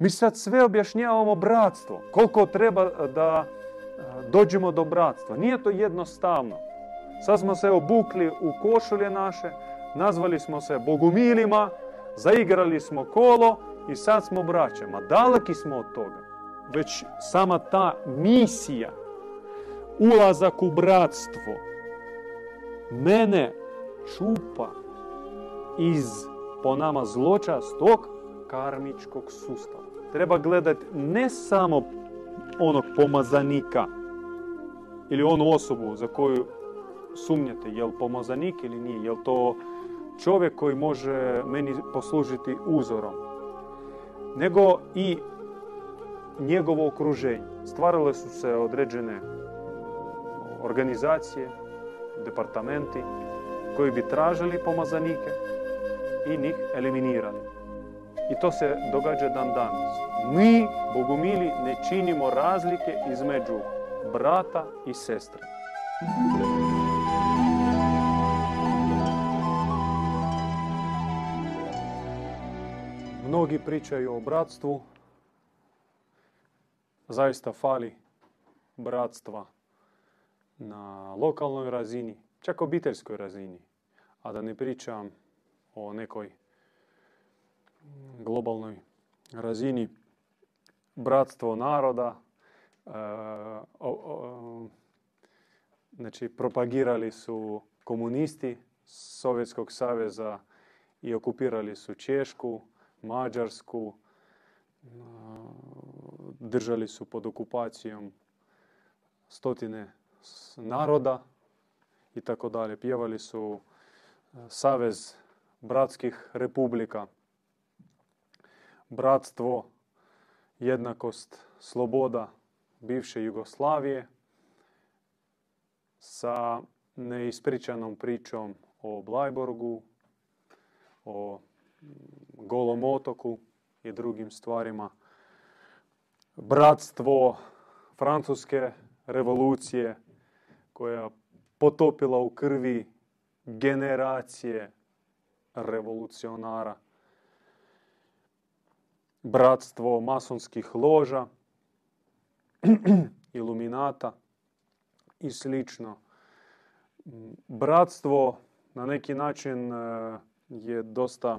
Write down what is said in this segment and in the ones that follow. Mi sad sve objašnjavamo bratstvo. Koliko treba da dođemo do bratstva. Nije to jednostavno. Sad smo se obukli u košulje naše, nazvali smo se Bogumilima, zaigrali smo kolo i sad smo braća. Ma daleki smo od toga. Već sama ta misija, ulazak u bratstvo, mene čupa iz po nama zločastog karmičkog sustava. Treba gledati ne samo onog pomazanika ili onu osobu za koju sumnjate, je li pomazanik ili nije, je li to čovjek koji može meni poslužiti uzorom, nego i njegovo okruženje. Stvarale su se određene organizacije, departamenti koji bi tražili pomazanike i njih eliminirali. I to se događa dan danas. Mi, Bogumili, ne činimo razlike između brata i sestre. Mnogi pričaju o bratstvu. Zaista fali bratstva na lokalnoj razini, čak obiteljskoj razini, a da ne pričam o nekoj globalnoj razini. Bratstvo naroda, znači propagirali su komunisti Sovjetskog saveza i okupirali su Češku, Mađarsku, držali su pod okupacijom stotine naroda i tako dalje. Pjevali su Savez bratskih republika, bratstvo, jednakost, sloboda bivše Jugoslavije sa neispričanom pričom o Blajborgu, o Golom otoku i drugim stvarima. Bratstvo Francuske revolucije koja potopila u krvi generacije revolucionara. Bratstvo masonskih loža, iluminata i slično. Bratstvo na neki način je dosta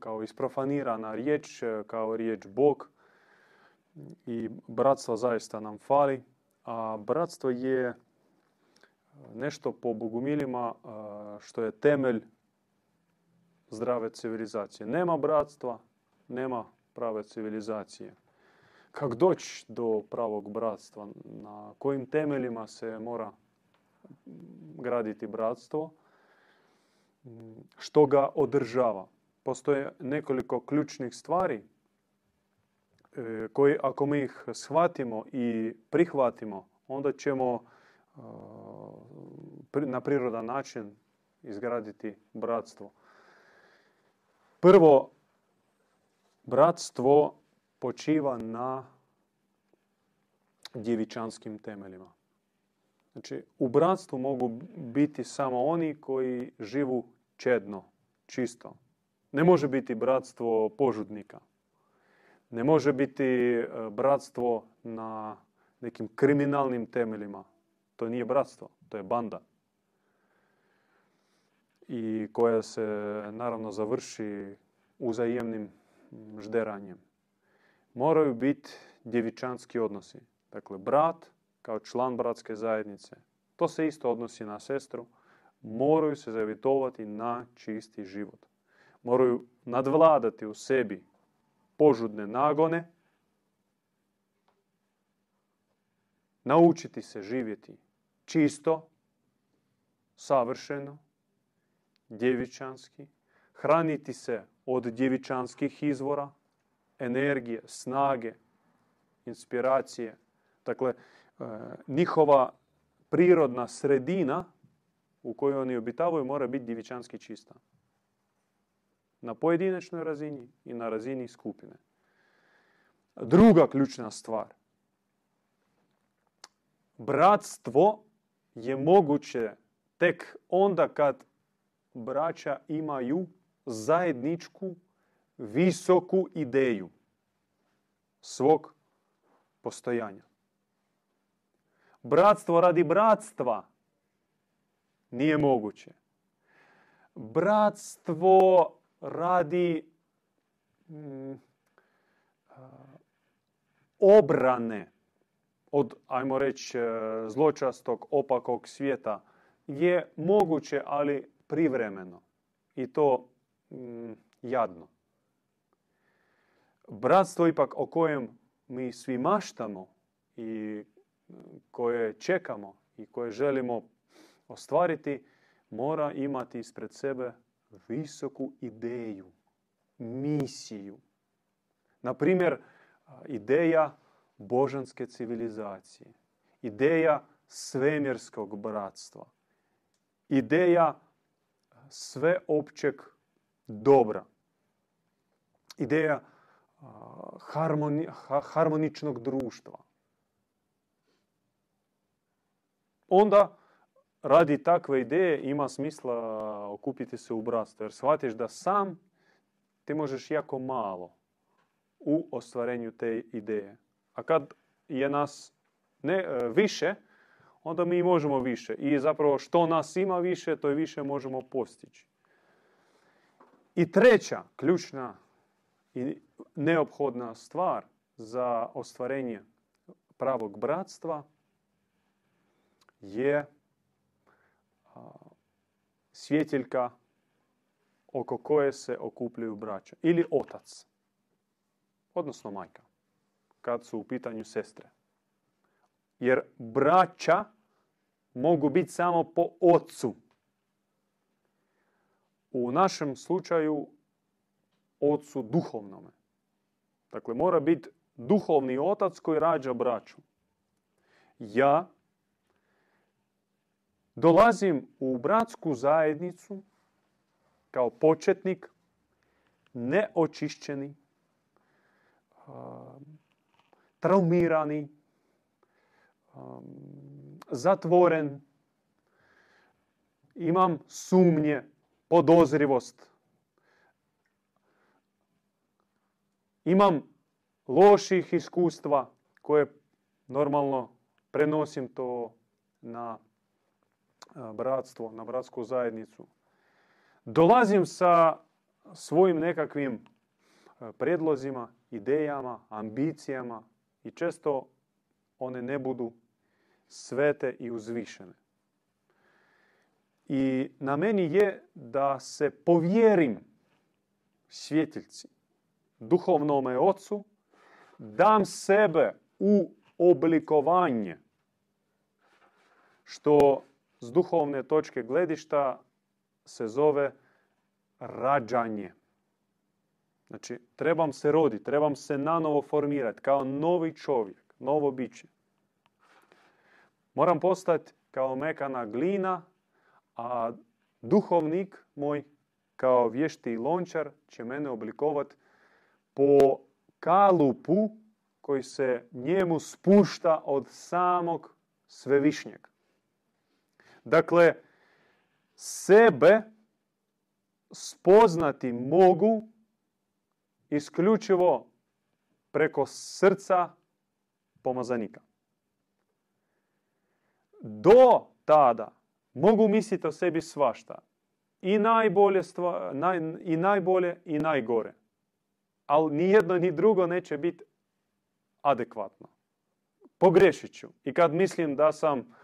kao isprofanirana riječ, kao riječ Bog. I bratstvo zaista nam fali. A bratstvo je nešto po Bogumilima što je temelj zdrave civilizacije. Nema bratstva, nema prave civilizacije. Kako doći do pravog bratstva? Na kojim temeljima se mora graditi bratstvo? Što ga održava? Postoje nekoliko ključnih stvari koje ako mi ih shvatimo i prihvatimo, onda ćemo na prirodan način izgraditi bratstvo. Prvo, bratstvo počiva na djevičanskim temeljima. Znači, u bratstvu mogu biti samo oni koji živu čedno, čisto. Ne može biti bratstvo požudnika. Ne može biti bratstvo na nekim kriminalnim temeljima. To nije bratstvo, to je banda. I koja se, naravno, završi uzajemnim žderanjem. Moraju biti djevičanski odnosi. Dakle, brat kao član bratske zajednice. To se isto odnosi na sestru. Moraju se zavitovati na čisti život. Moraju nadvladati u sebi požudne nagone, naučiti se živjeti čisto, savršeno, djevičanski, hraniti se od djevičanskih izvora, energije, snage, inspiracije. Dakle, njihova prirodna sredina u kojoj oni obitavaju mora biti djevičanski čista. Na pojedinačnoj razini i na razini skupine. Druga ključna stvar. Bratstvo je moguće tek onda kad braća imaju zajedničku visoku ideju svog postojanja. Bratstvo radi bratstva nije moguće. Bratstvo radi obrane od, ajmo reći, zločastog, opakog svijeta je moguće, ali privremeno. I to jadno. Bratstvo ipak o kojem mi svi maštamo i koje čekamo i koje želimo ostvariti, mora imati ispred sebe visoku ideju, misiju. Naprimjer, ideja božanske civilizacije, ideja svemirskog bratstva, ideja sveopćeg dobra, ideja harmoničnog društva. Onda radi takve ideje ima smisla okupiti se u bratstvo, jer shvatiš da sam ti možeš jako malo u ostvarenju te ideje. A kad je nas više, onda mi možemo više. I zapravo što nas ima više, to i više možemo postići. I treća ključna i neophodna stvar za ostvarenje pravog bratstva je svjetiljka oko koje se okupljaju braća. Ili otac, odnosno majka, kad su u pitanju sestre. Jer braća mogu biti samo po ocu. U našem slučaju ocu duhovnome. Dakle, mora biti duhovni otac koji rađa braću. Ja dolazim u bratsku zajednicu kao početnik, neočišćeni, traumirani, zatvoren, imam sumnje, podozrivost, imam loših iskustva koje normalno prenosim to na bratstvo, na bratsku zajednicu. Dolazim sa svojim nekakvim prijedlozima, idejama, ambicijama i često one ne budu svete i uzvišene. I na meni je da se povjerim svjetiljci, duhovnome ocu, dam sebe u oblikovanje, što s duhovne točke gledišta se zove rađanje. Znači, trebam se roditi, trebam se nanovo formirati kao novi čovjek, novo biće. Moram postati kao mekana glina, a duhovnik moj kao vješti lončar će mene oblikovati po kalupu koji se njemu spušta od samog svevišnjeg. Dakle, sebe spoznati mogu isključivo preko srca pomazanika. Do tada mogu misliti o sebi svašta. I najbolje, i najgore. Ali ni jedno ni drugo neće biti adekvatno. Pogrešit ću. I kad mislim da sam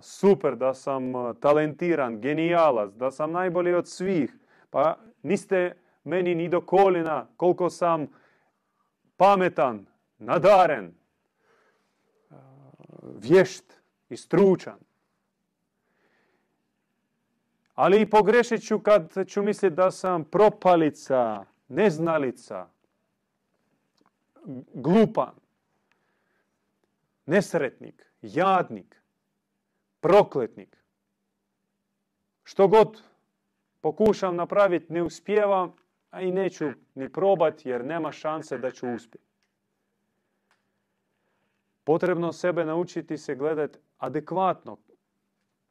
super, da sam talentiran, genijalac, da sam najbolji od svih, pa niste meni ni do kolina koliko sam pametan, nadaren, vješt i stručan. Ali i pogrešit ću kad ću misliti da sam propalica, neznalica, glupan, nesretnik, jadnik, prokletnik. Što god pokušam napraviti, ne uspijevam, a i neću ni probati jer nema šanse da ću uspjeti. Potrebno sebe naučiti se gledati adekvatno.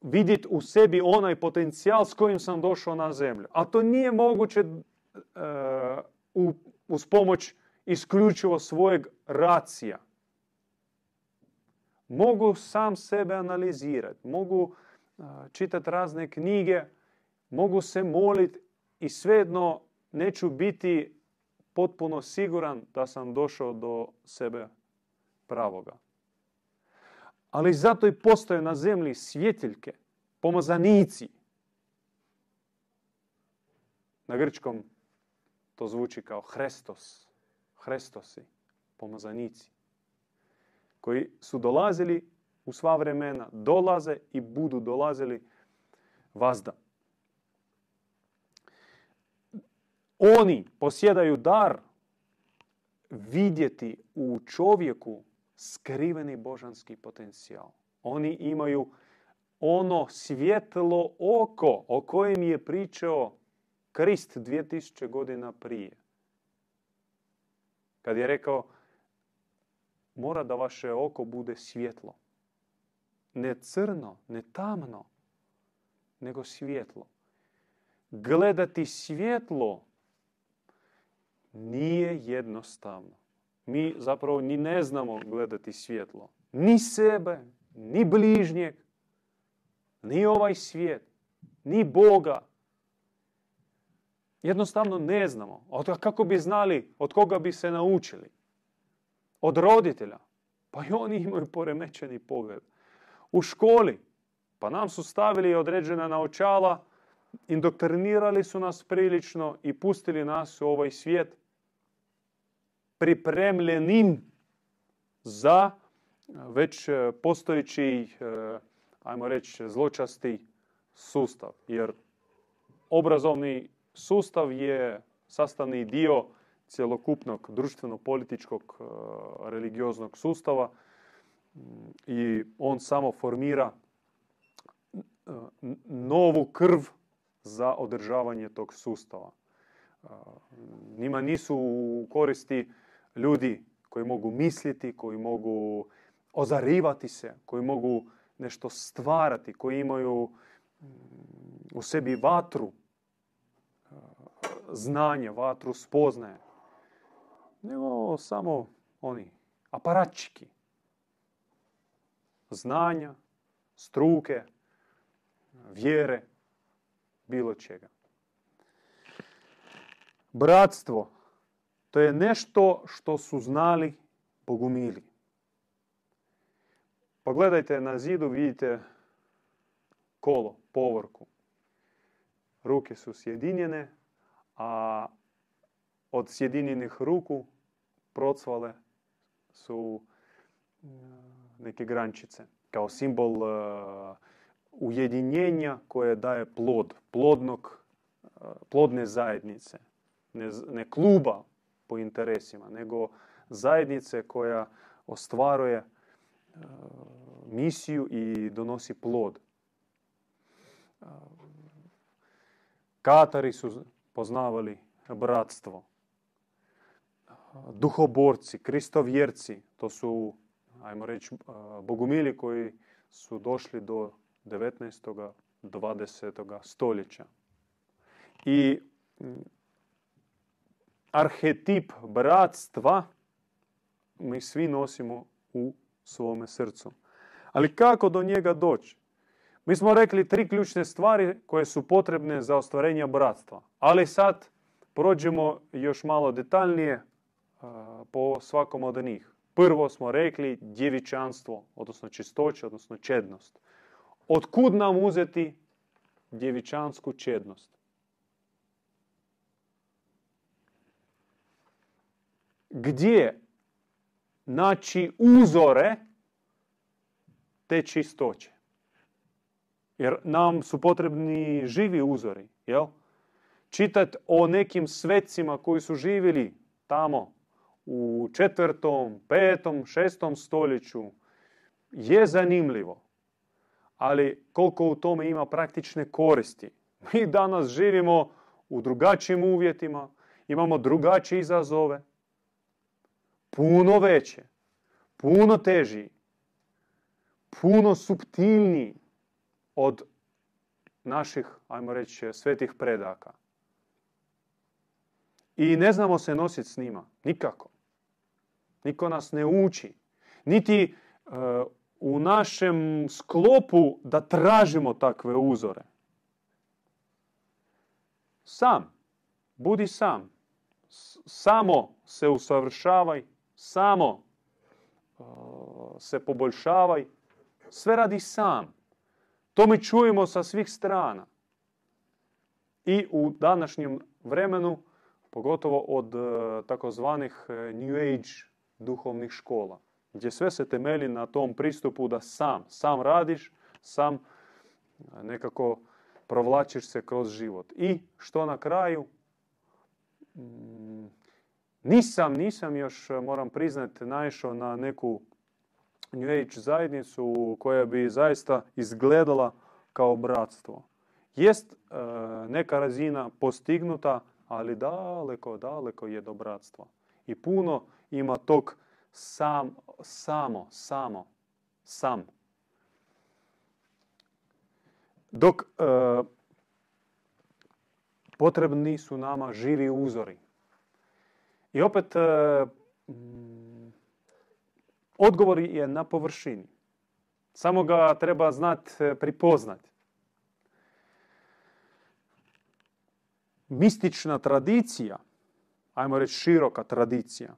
Vidjeti u sebi onaj potencijal s kojim sam došao na zemlju. A to nije moguće uz pomoć isključivo svojeg racija. Mogu sam sebe analizirati, mogu čitati razne knjige, mogu se moliti i svejedno neću biti potpuno siguran da sam došao do sebe pravoga. Ali zato i postoje na zemlji svjetiljke, pomazanici. Na grčkom to zvuči kao Hrestos, Hrestosi, pomazanici, koji su dolazili u sva vremena, dolaze i budu dolazili vazda. Oni posjedaju dar vidjeti u čovjeku skriveni božanski potencijal. Oni imaju ono svjetlo oko o kojem je pričao Krist 2000 godina prije. Kad je rekao, mora da vaše oko bude svjetlo. Ne crno, ne tamno, nego svjetlo. Gledati svjetlo nije jednostavno. Mi zapravo ni ne znamo gledati svjetlo. Ni sebe, ni bližnjeg, ni ovaj svijet, ni Boga. Jednostavno ne znamo. A kako bi znali, od koga bi se naučili? Od roditelja. Pa i oni imaju poremećeni pogled. U školi. Pa nam su stavili određena naočala, indoktrinirali su nas prilično i pustili nas u ovaj svijet pripremljenim za već postojeći, ajmo reći, zločasti sustav. Jer obrazovni sustav je sastavni dio cjelokupnog društveno-političkog, religioznog sustava i on samo formira novu krv za održavanje tog sustava. Njima nisu u koristi ljudi koji mogu misliti, koji mogu ozarivati se, koji mogu nešto stvarati, koji imaju u sebi vatru znanja, vatru spoznaje. Nego samo oni aparatčiki znanja, struke, vjere, bilo čega. Bratstvo, to je nešto što su znali Bogumili. Pogledajte na zidu, vidite kolo, povorku. Ruke su sjedinjene, a od sjedinjenih ruku procvale su neke grančice, kao simbol ujedinjenja koje daje plod, plodne zajednice. Ne kluba po interesima, nego zajednice koja ostvaruje misiju i donosi plod. Katari su poznavali bratstvo. Duhoborci, Kristovjerci, to su, ajmo reći, Bogumili koji su došli do 19. 20. stoljeća. I arhetip bratstva mi svi nosimo u svome srcu. Ali kako do njega doći? Mi smo rekli tri ključne stvari koje su potrebne za ostvarenje bratstva. Ali sad prođemo još malo detaljnije po svakom od njih. Prvo smo rekli djevičanstvo, odnosno čistoća, odnosno čednost. Otkud nam uzeti djevičansku čednost? Gdje naći uzore te čistoće? Jer nam su potrebni živi uzori, jel? Čitati o nekim svecima koji su živjeli tamo u 4., 5., 6. stoljeću je zanimljivo, ali koliko u tome ima praktične koristi. Mi danas živimo u drugačijim uvjetima, imamo drugačije izazove, puno veće, puno teži, puno suptilniji od naših, ajmo reći, svetih predaka. I ne znamo se nositi s njima. Nikako. Niko nas ne uči. Niti u našem sklopu da tražimo takve uzore. Sam. Budi sam. Samo se usavršavaj. Samo se poboljšavaj. Sve radi sam. To mi čujemo sa svih strana. I u današnjem vremenu, pogotovo od takozvanih New Age duhovnih škola, gdje sve se temelji na tom pristupu da sam radiš, sam nekako provlačiš se kroz život. I što na kraju? Nisam još, moram priznati, naišao na neku New Age zajednicu koja bi zaista izgledala kao bratstvo. Jest neka razina postignuta, ali daleko je do bratstva. I puno ima tog sam. Dok potrebni su nama živi uzori. I opet odgovor je na površini. Samo ga treba znati prepoznati. Mistična tradicija, ajmo reći široka tradicija,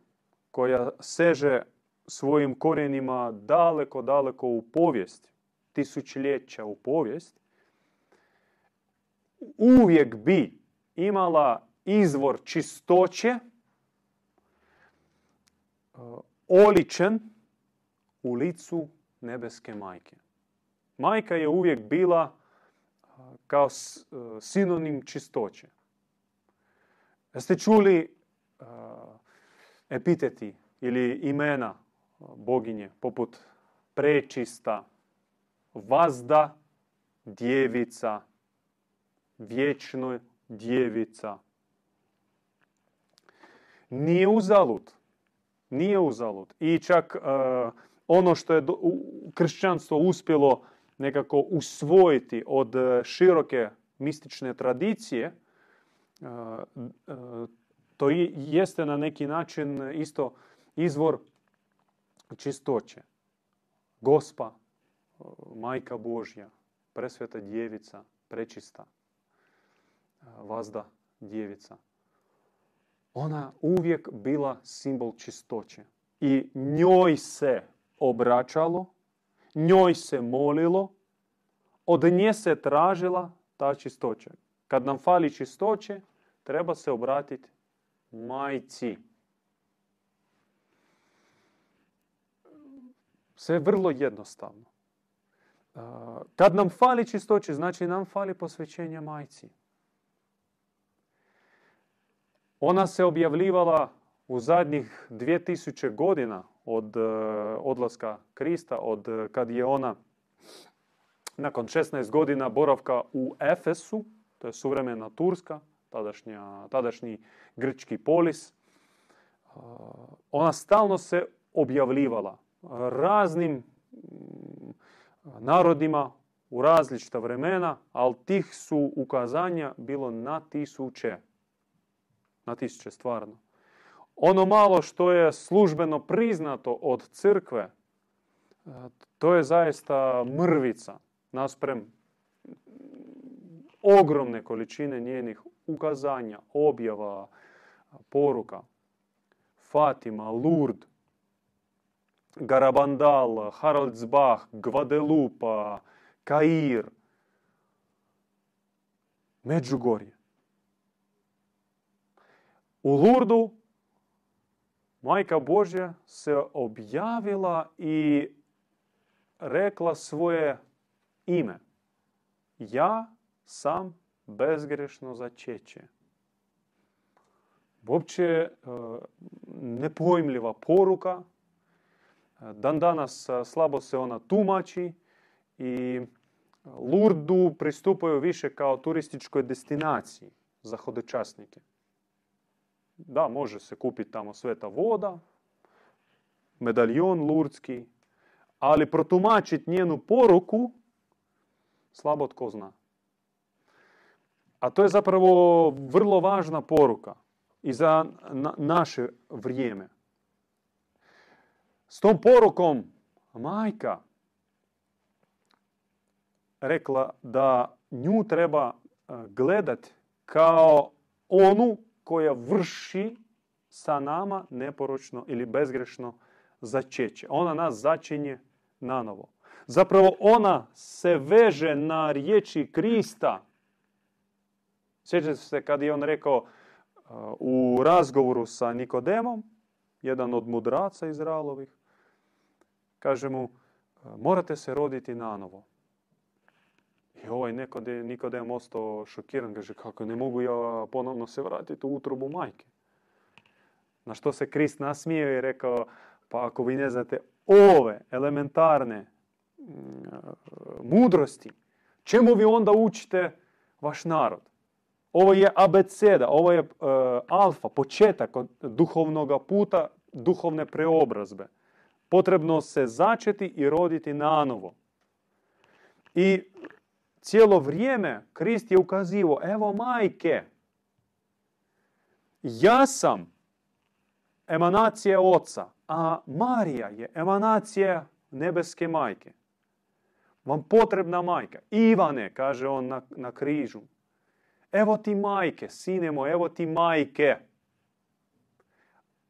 koja seže svojim korijenima daleko u povijest, tisućljeća u povijest, uvijek bi imala izvor čistoće oličen u licu nebeske majke. Majka je uvijek bila kao sinonim čistoće. Jeste čuli epiteti ili imena boginje poput prečista, vazda, djevica, vječna djevica? Nije uzalud. I čak ono što je kršćanstvo uspjelo nekako usvojiti od široke mistične tradicije, to jeste na neki način isto izvor čistoće. Gospa, Majka Božja, Presveta Djevica, Prečista, Vazda Djevica. Ona uvijek bila simbol čistoće. I njoj se obraćalo, njoj se molilo, od nje se tražila ta čistoća. Kad nam fali čistoće, treba se obratiti majci. Sve je vrlo jednostavno. Kad nam fali čistoće, znači nam fali posvećenja majci. Ona se objavljivala u zadnjih 2000 godina od odlaska Krista, od kad je ona nakon 16 godina boravka u Efesu, to je suvremena Turska, tadašnji grčki polis. Ona stalno se objavljivala raznim narodima u različita vremena, ali tih su ukazanja bilo na tisuće stvarno. Ono malo što je službeno priznato od crkve, to je zaista mrvica naspram ogromne količine njenih ukazanja, objava, poruka. Fatima, Lurd, Garabandal, Haraldsbach, Guadalupe, Kair, Međugorje. U Lurdu Majka Božja se objavila i rekla svoje ime. Ja sam bezgrešno začeće. Uopće nepojmljiva poruka. Dan danas slabo se ona tumači i Lurdu pristupaju više kao turističkoj destinaciji za hodočasnike. Da, može se kupiti tamo sveta voda, medaljon lurdski, ali protumačiti njenu poruku slabo tko zna. A to je zapravo vrlo važna poruka. i za naše vrijeme. S tom porukom majka rekla da nju treba gledati kao onu koja vrši sa nama neporočno ili bezgrešno začeće. Ona nas začinje na novo. Zapravo ona se veže na riječi Krista. Sjećate se kad je on rekao u razgovoru sa Nikodemom, jedan od mudraca Izraelovih, kaže mu, morate se roditi na novo. I ovaj Nikodem ostao šokiran, kaže, kako ne mogu ja ponovno se vratiti u utrobu majke. Na što se Krist nasmijao i rekao, pa ako vi ne znate ove elementarne mudrosti, čemu vi onda učite vaš narod? Ovo je abeceda, ovo je alfa, početak duhovnog puta, duhovne preobrazbe. Potrebno se začeti i roditi nanovo. I cijelo vrijeme Krist je ukazivao, evo majke, ja sam emanacija Oca, a Marija je emanacija nebeske majke. Vam potrebna majka. Ivane, kaže on na križu, evo ti majke, sine moj, evo ti majke.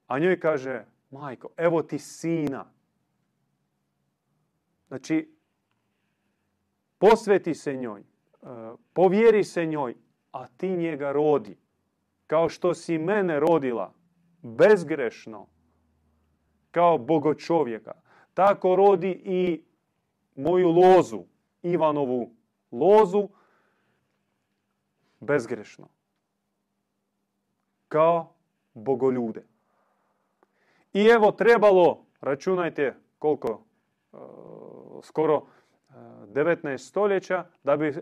A njoj kaže, majko, evo ti sina. Znači, posveti se njoj, povjeri se njoj, a ti njega rodi. Kao što si mene rodila, bezgrešno, kao bogočovjeka, tako rodi i moju lozu, Ivanovu lozu, bezgrešno, kao bogoljude. I evo trebalo, računajte koliko, skoro 19 stoljeća, da bi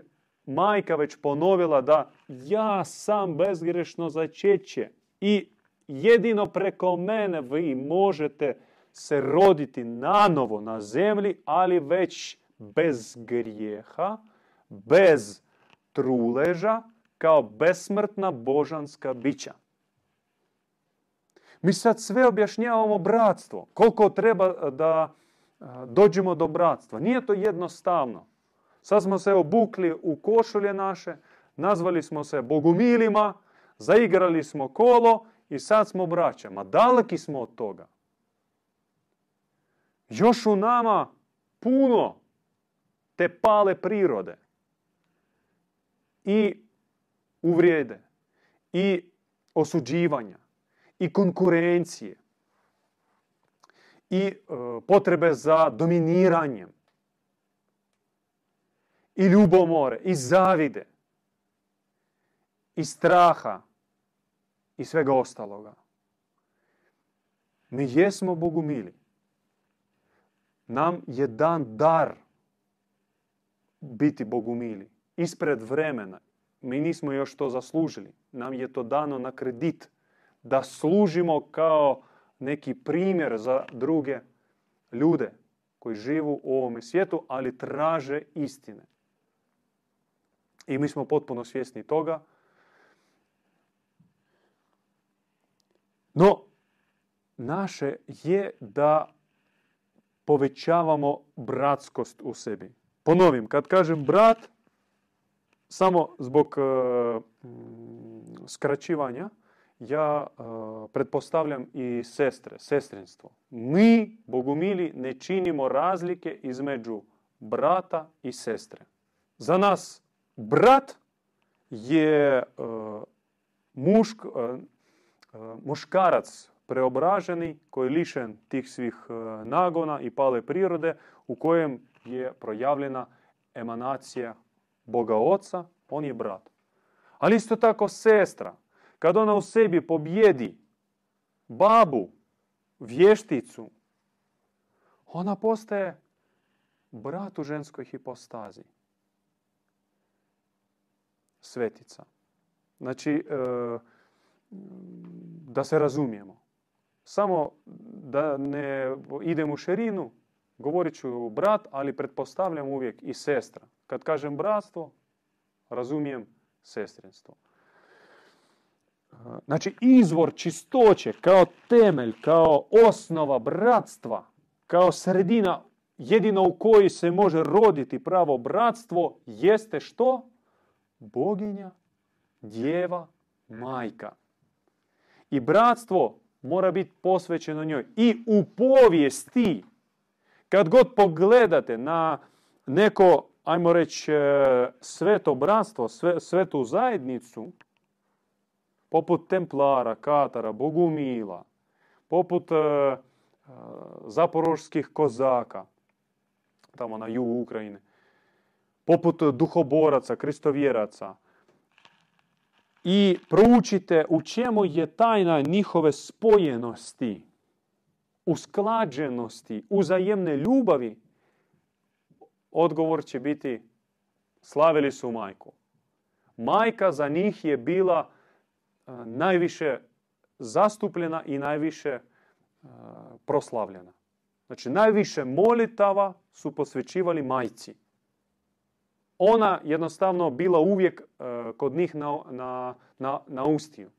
majka već ponovila da ja sam bezgrešno začeće i jedino preko mene vi možete se roditi nanovo na zemlji, ali već bez grijeha, bez truleža, kao besmrtna božanska bića. Mi sad sve objašnjavamo bratstvo. Koliko treba da dođemo do bratstva. Nije to jednostavno. Sad smo se obukli u košulje naše, nazvali smo se Bogumilima, zaigrali smo kolo i sad smo braća. Ma daleki smo od toga. Još u nama puno te pale prirode i uvrijede, i osuđivanja, i konkurencije, i potrebe za dominiranjem, i ljubomore, i zavide, i straha, i svega ostaloga. Mi jesmo Bogumili. Nam je dan dar biti Bogumili. Ispred vremena. Mi nismo još to zaslužili. Nam je to dano na kredit da služimo kao neki primjer za druge ljude koji živu u ovome svijetu, ali traže istine. I mi smo potpuno svjesni toga. No, naše je da povećavamo bratskost u sebi. Ponovim, kad kažem brat, samo zbog skraćivanja, ja pretpostavljam i sestre, sestrinstvo. Mi, Bogumili, ne činimo razlike između brata i sestre. Za nas brat je muškarac preobraženi koji je lišen tih svih nagona i pale prirode u kojem je projavljena emanacija Boga Oca, on je brat. Ali isto tako sestra, kad ona u sebi pobjedi babu, vješticu, ona postaje brat u ženskoj hipostazi. Svetica. Znači, da se razumijemo. Samo da ne idem u širinu, govorit ću brat, ali pretpostavljam uvijek i sestra. Kad kažem bratstvo, razumijem sestrinstvo. Znači, izvor čistoće kao temelj, kao osnova bratstva, kao sredina jedina u kojoj se može roditi pravo bratstvo, jeste što? Boginja, djeva, majka. I bratstvo mora biti posvećeno njoj. I u povijesti, kad god pogledate na neko, ajmo reći, sveto bratstvo, svetu zajednicu, poput Templara, Katara, Bogumila, poput Zaporoških kozaka, tamo na jugu Ukrajine, poput Duhoboraca, Kristovjeraca, i proučite u čemu je tajna njihove spojenosti, usklađenosti, uzajemne ljubavi, odgovor će biti: slavili su majku. Majka za njih je bila najviše zastupljena i najviše proslavljena. Znači, najviše molitava su posvećivali majci. Ona jednostavno bila uvijek kod njih na ustiju.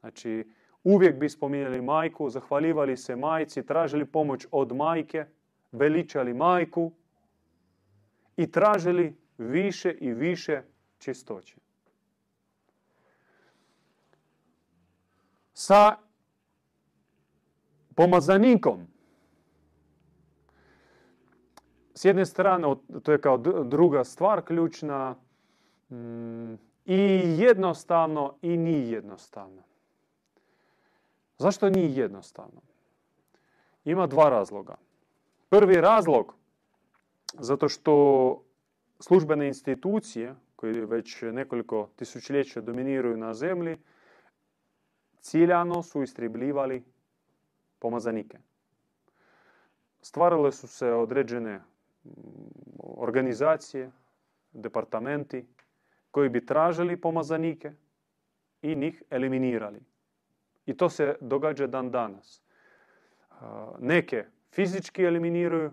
Znači, uvijek bi spominjali majku, zahvaljivali se majci, tražili pomoć od majke, veličali majku i tražili više i više čistoće. Sa pomazanikom, s jedne strane, to je kao druga stvar ključna, i jednostavno i nije jednostavno. Zašto nije jednostavno? Ima dva razloga. Prvi razlog, zato što službene institucije, koje već nekoliko tisućljeća dominiraju na zemlji, ciljano su istrebljivali pomazanike. Stvarile su se određene organizacije, departamenti koji bi tražili pomazanike i njih eliminirali. I to se događa dan danas. Neke fizički eliminiraju,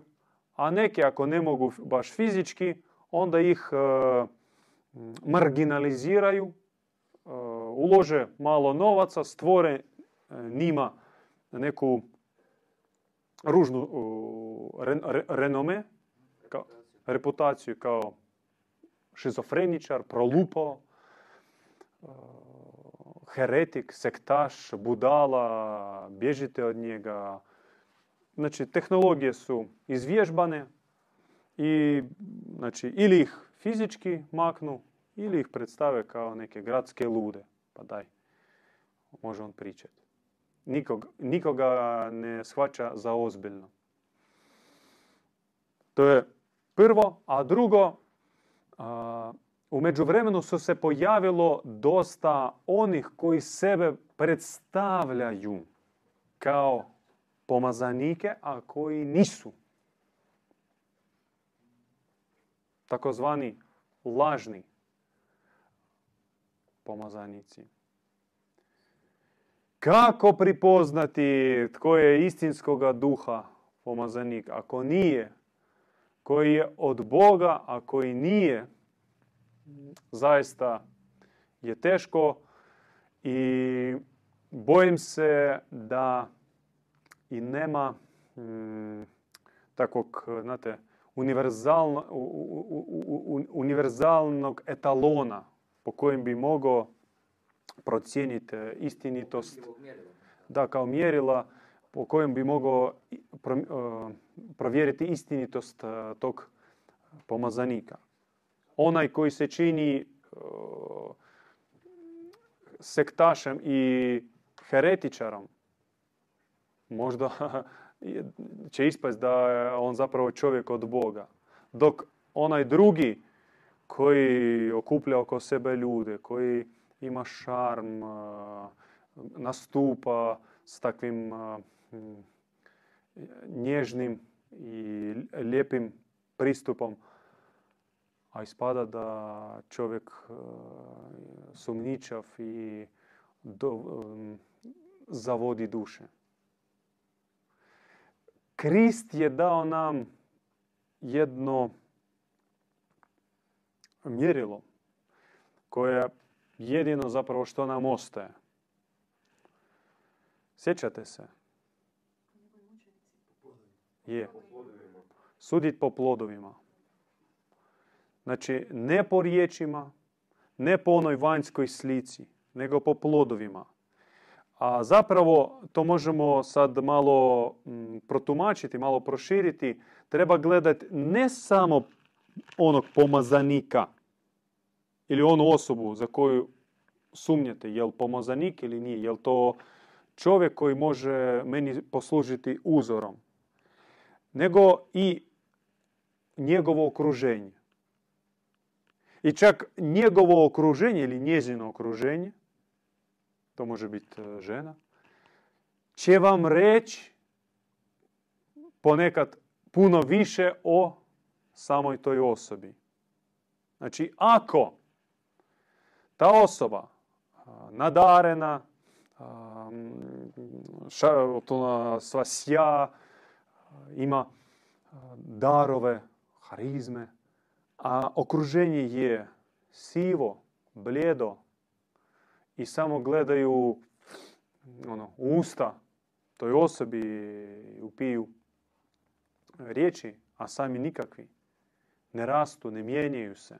a neke, ako ne mogu baš fizički, onda ih marginaliziraju, ulože malo novaca, stvore njima neku ružnu renome, reputaciju kao šizofreničar, prolupo, heretik, sektaš, budala, bježite od njega. Znači, tehnologije su izvježbane i, znači, ili ih fizički maknu, ili ih predstave kao neke gradske lude. Pa daj, može on pričati. Nikoga ne shvaća za ozbiljno. To je prvo, a drugo, u međuvremenu su se pojavilo dosta onih koji sebe predstavljaju kao pomazanike, a koji nisu. Takozvani lažni pomazanici. Kako pripoznati tko je istinskoga duha pomazanik, ako nije, koji je od Boga, a koji nije, zaista je teško i bojim se da i nema takvog, znate, univerzalnog etalona po kojem bi mogao procijeniti istinitost, da, kao mjerila po kojem bi mogao provjeriti istinitost tog pomazanika. Onaj koji se čini sektašem i heretičarom, možda će ispast da je on zapravo čovjek od Boga. Dok onaj drugi koji okuplja oko sebe ljude, koji ima šarm, nastupa s takvim nježnim i lijepim pristupom, a ispada da čovjek sumničav i zavodi duše. Krist je dao nam jedno mjerilo koje jedino zapravo što nam ostaje. Sjećate se? Je. Suditi po plodovima. Znači, ne po riječima, ne po onoj vanjskoj slici, nego po plodovima. A zapravo, to možemo sad malo protumačiti, malo proširiti. Treba gledati ne samo onog pomazanika ili onu osobu za koju sumnjate, je li pomazanik ili nije, je li to čovjek koji može meni poslužiti uzorom, nego i njegovo okruženje. I čak njegovo okruženje ili njezino okruženje, to može biti žena, će vam reći ponekad puno više o samoj toj osobi. Znači, ako ta osoba nadarena, sva sja, ima darove, harizme, a okruženje je sivo, bljedo i samo gledaju u usta toj osobi, upiju riječi, a sami nikakvi, ne rastu, ne mijenjaju se,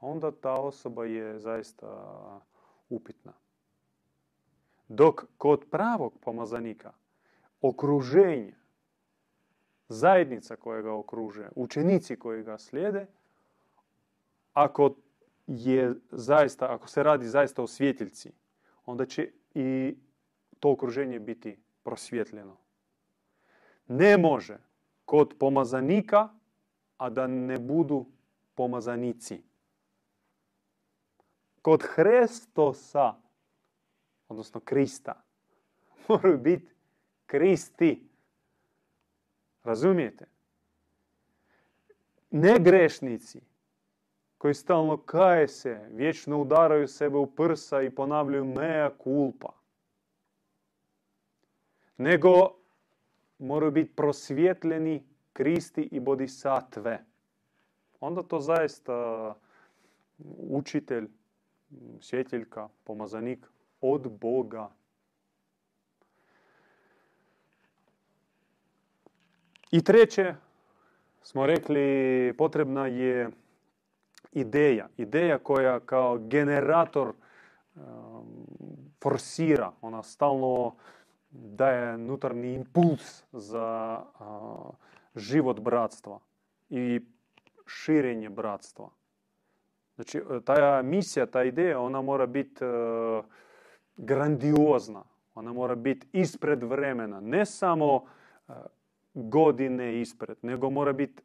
onda ta osoba je zaista upitna. Dok kod pravog pomazanika okruženje, zajednica koja ga okružuje, učenici koji ga slijede, ako se radi zaista o svjetiljci, onda će i to okruženje biti prosvjetljeno. Ne može kod pomazanika, a da ne budu pomazanici. Kod Hrestosa, odnosno Krista, moraju biti Kristi. Razumijete? Ne grešnici koji stalno kaje se, vječno udaraju sebe u prsa i ponavljaju mea culpa. Nego moraju biti prosvjetljeni Kristi i bodhisatve. Onda to zaista učitelj, svjetiljka, pomazanik od Boga. I treće, smo rekli, potrebna je ideja. Ideja koja kao generator forsira, ona stalno daje unutarnji impuls za život bratstva i širenje bratstva. Znači, ta misija, ta ideja, ona mora biti grandiozna. Ona mora biti ispred vremena. Ne samo godine ispred, nego mora biti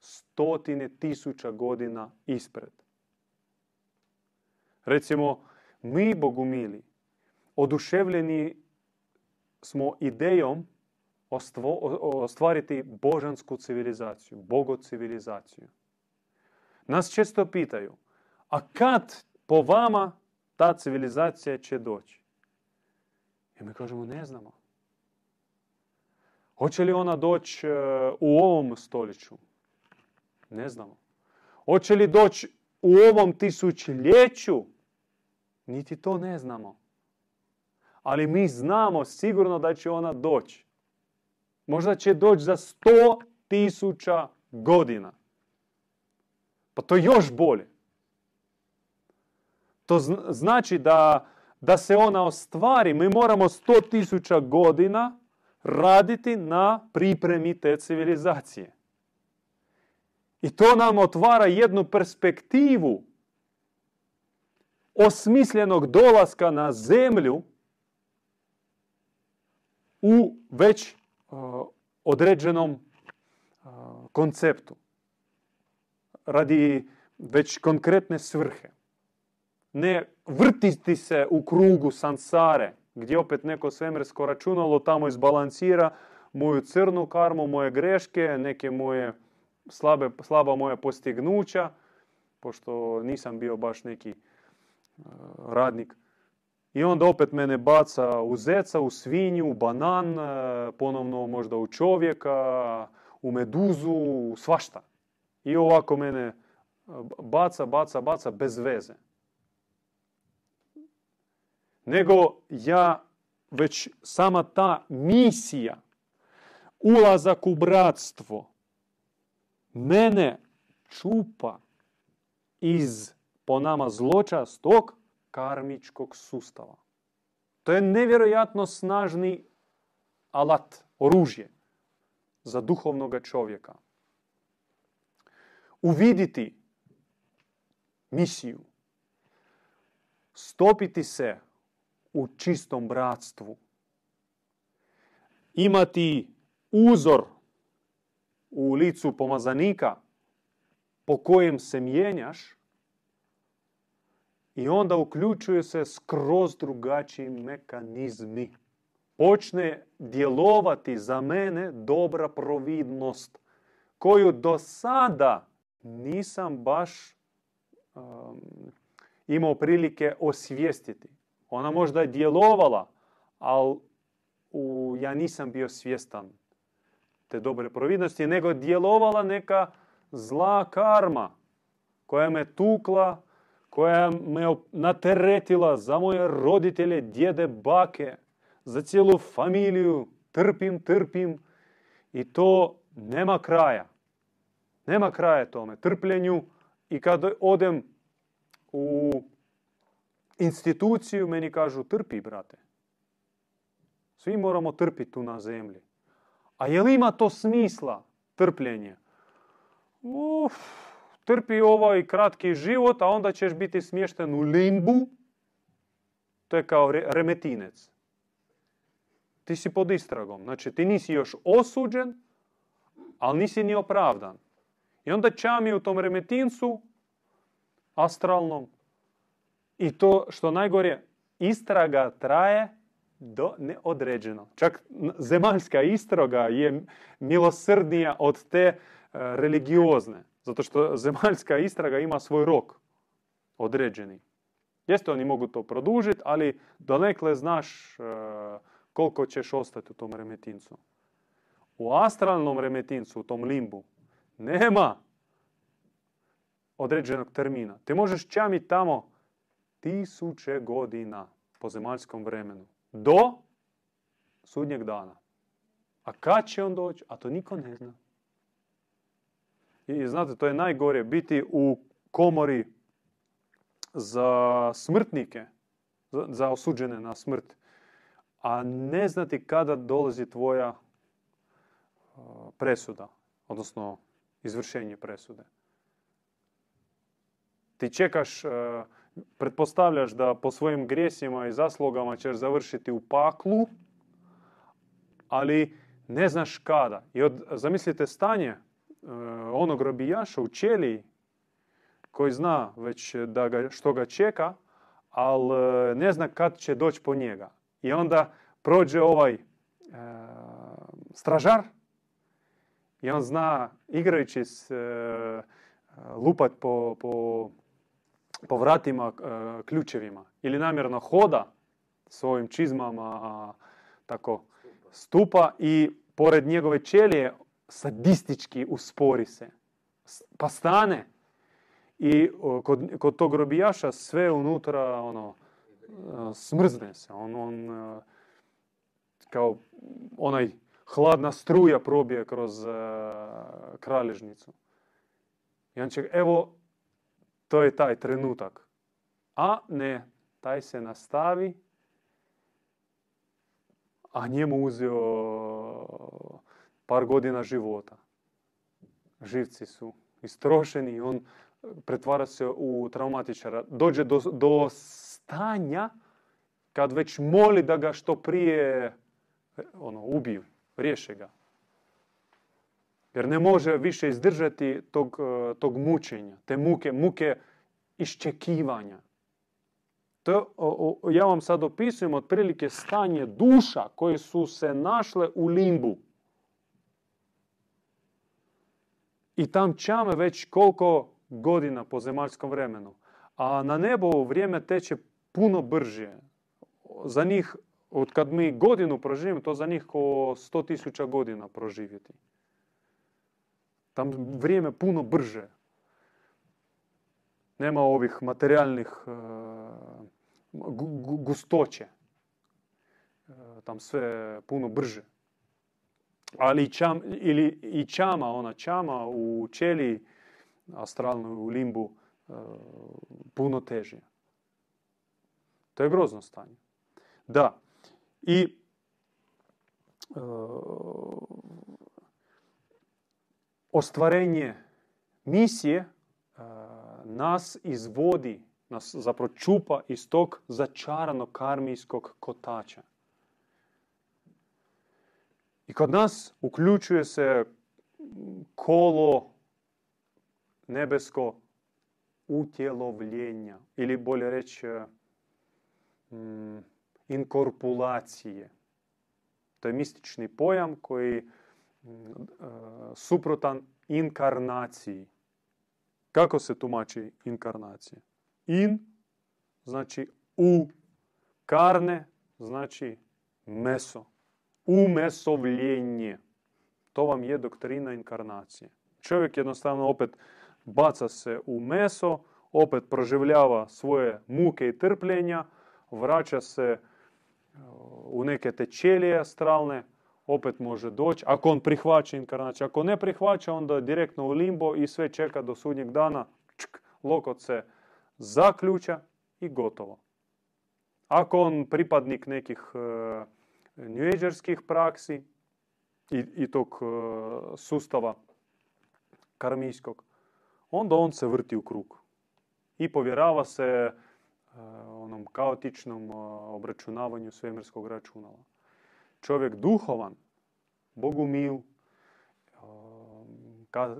100.000 godina ispred. Recimo, mi, Bogumili, oduševljeni smo idejom ostvariti božansku civilizaciju, bogocivilizaciju. Nas često pitaju, a kad po vama ta civilizacija će doći? I mi kažemo, ne znamo. Hoće li ona doći u ovom stoljeću? Ne znamo. Hoće li doći u ovom tisućljeću? Niti to ne znamo. Ali mi znamo sigurno da će ona doći. Možda će doći za 100.000 godina. Pa to još bolje. To znači da se ona ostvari. Mi moramo 100.000 godina raditi na pripremi te civilizacije. I to nam otvara jednu perspektivu osmisljenog dolaska na zemlju u već određenom konceptu. Radi već konkretne svrhe. Ne vrtiti se u krugu sansare, gdje opet neko svemirsko računalo tamo izbalansira moju crnu karmu, moje greške, neke moje slaba moja postignuća, pošto nisam bio baš neki radnik. I onda opet mene baca u zeca, u svinju, u banan, ponovno možda u čovjeka, u meduzu, u svašta. I ovako mene baca bez veze. Nego ja već sama ta misija, ulazak u bratstvo, mene čupa iz, po nama, zločastog karmičkog sustava. To je nevjerojatno snažni alat, oružje za duhovnog čovjeka. Uvidjeti misiju, stopiti se u čistom bratstvu, imati uzor u licu pomazanika po kojem se mijenjaš i onda uključuje se skroz drugačiji mehanizmi. Počne djelovati za mene dobra providnost koju do sada nisam baš imao prilike osvijestiti. Ona možda je djelovala, ali ja nisam bio svjestan te dobre providnosti, nego djelovala neka zla karma koja me tukla, koja me nateretila za moje roditelje, djede, bake, za cijelu familiju. Trpim i to nema kraja. Nema kraja tome, trpljenju. I kad odem u instituciju, meni kažu, trpi, brate. Svi moramo trpiti tu na zemlji. A je li ima to smisla, trpljenje? Trpi ovaj kratki život, a onda ćeš biti smješten u limbu. To je kao remetinec. Ti si pod istragom. Znači, ti nisi još osuđen, ali nisi ni opravdan. I onda čami u tom remetincu, astralnom. I to, što najgore, istraga traje do neodređeno. Čak zemaljska istraga je milosrdnija od te religiozne. Zato što zemaljska istraga ima svoj rok određeni. Jeste, oni mogu to produžiti, ali donekle znaš koliko ćeš ostati u tom remetincu. U astralnom remetincu, u tom limbu, nema određenog termina. Ti možeš čamiti tamo 1000 godina po zemaljskom vremenu. Do sudnjeg dana. A kad će on doći? A to niko ne zna. I znate, to je najgore, biti u komori za smrtnike, za osuđene na smrt, a ne znati kada dolazi tvoja presuda, odnosno izvršenje presude. Ti čekaš, pretpostavljaš da po svojim grijesima i zaslugama ćeš završiti u paklu, ali ne znaš kada. I zamislite stanje onog robijaša u ćeliji koji zna već da što ga čeka, ali ne zna kad će doći po njega. I onda prođe ovaj stražar i on zna, igrajući se lupat po vratima ključevima ili namjerno hoda svojim čizmama, tako stupa i pored njegove ćelije sadistički uspori se, pa stane i kod tog robijaša sve unutra ono, smrzne se. On kao onaj hladna struja probije kroz kralježnicu. I on će, evo, to je taj trenutak. A ne, taj se nastavi, a njemu uzeo par godina života. Živci su istrošeni i on pretvara se u traumatičara. Dođe do stanja kad već moli da ga što prije ubiju, riješe ga. Jer ne može više izdržati tog mučenja, te muke iščekivanja. To, ja vam sad opisujem otprilike stanje duša koje su se našle u limbu. I tam čame već koliko godina po zemaljskom vremenu. A na nebu vrijeme teče puno brže. Za njih, od kad mi godinu proživimo, to za njih ko 100.000 godina proživjeti. Tam vrijeme puno brže. Nema ovih materijalnih gustoće. tam sve puno brže. Ali i čama, ona čama u čeliji, astralnoj u limbu, puno teže. To je grozno stanje. Da. I ostvarenje misije nas izvodi, nas zapravo čupa iz tog začaranog karmijskog kotača. I kod nas uključuje se kolo nebesko utjelovljenja, ili bolje reći inkorpulacije. To je mistični pojam koji suprotan inkarnaciji. Kako se tumači inkarnacija? In znači u, karne znači meso. Umesovljenje. To vam je doktrina inkarnacije. Čovjek jednostavno opet baca se u meso, opet proživljava svoje muke i trpljenja, vraća se u neke tečelije astralne, opet može doći. Ako on prihvaća inkarnaciju, ako ne prihvaća, onda direktno u limbo i sve čeka do sudnjeg dana. Čk, lokot se zaključa i gotovo. Ako on pripadnik nekih njueđerskih praksi i tog sustava karmijskog, onda on se vrti u krug i povjerava se onom kaotičnom obračunavanju svemirskog računala. Čovjek duhovan, Bogumil,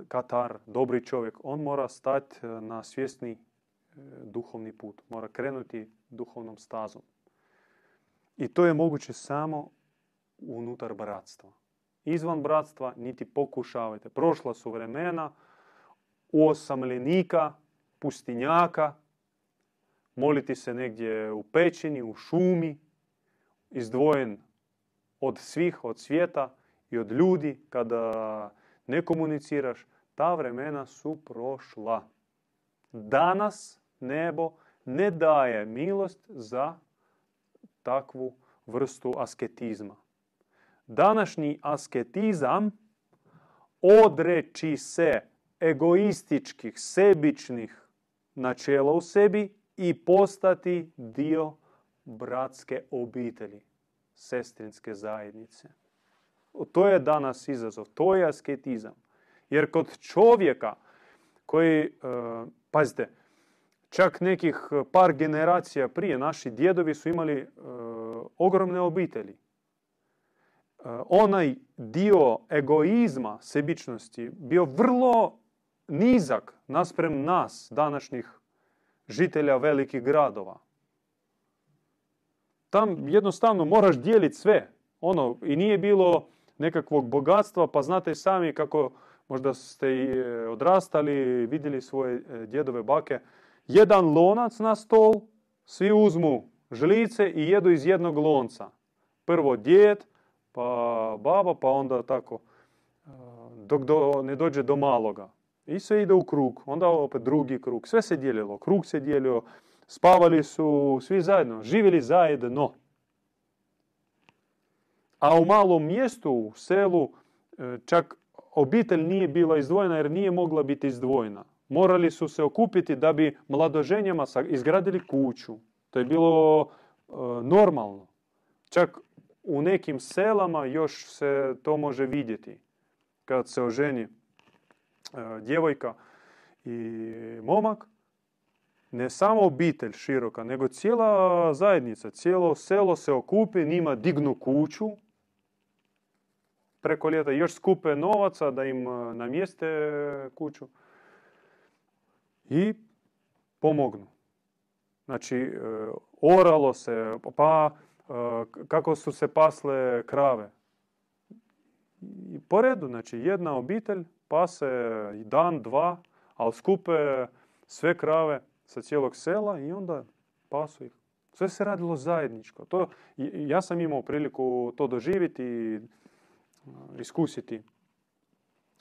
Katar, dobri čovjek, on mora stati na svjesni duhovni put, mora krenuti duhovnom stazom. I to je moguće samo unutar bratstva. Izvan bratstva niti pokušavajte. Prošla su vremena osamljenika, pustinjaka, moliti se negdje u pećini, u šumi, izdvojen od svih, od svijeta i od ljudi, kada ne komuniciraš. Ta vremena su prošla. Danas nebo ne daje milost za takvu vrstu asketizma. Današnji asketizam odreći se egoističkih, sebičnih načela u sebi i postati dio bratske obitelji, sestrinske zajednice. To je danas izazov, to je asketizam. Jer kod čovjeka koji, pazite, čak nekih par generacija prije, naši djedovi su imali ogromne obitelji. Onaj dio egoizma, sebičnosti, bio vrlo nizak naspram nas, današnjih žitelja velikih gradova. Tam jednostavno moraš dijeliti sve. Ono, i nije bilo nekakvog bogatstva, pa znate sami kako možda ste i odrastali, vidjeli svoje djedove, bake. Jedan lonac na stol, svi uzmu žlice i jedu iz jednog lonca. Prvo djed, pa baba, pa onda tako, dok ne dođe do maloga. I sve ide u krug, onda opet drugi krug. Sve se dijelilo, krug se dijelio, spavali su svi zajedno, živjeli zajedno. A u malom mjestu, u selu, čak obitelj nije bila izdvojena jer nije mogla biti izdvojena. Morali su se okupiti da bi mladoženjama izgradili kuću. To je bilo normalno. Čak u nekim selama još se to može vidjeti. Kad se oženi djevojka i momak, ne samo obitelj široka, nego cijela zajednica, cijelo selo se okupi, njima dignu kuću. Preko ljeta još skupe novaca da im namjeste kuću. I pomognu. Znači, oralo se, pa kako su se pasle krave. I po redu, znači, jedna obitelj pase dan, dva, ali skupe sve krave sa cijelog sela i onda pasu ih. Sve se radilo zajedničko. To, ja sam imao priliku to doživjeti i iskusiti.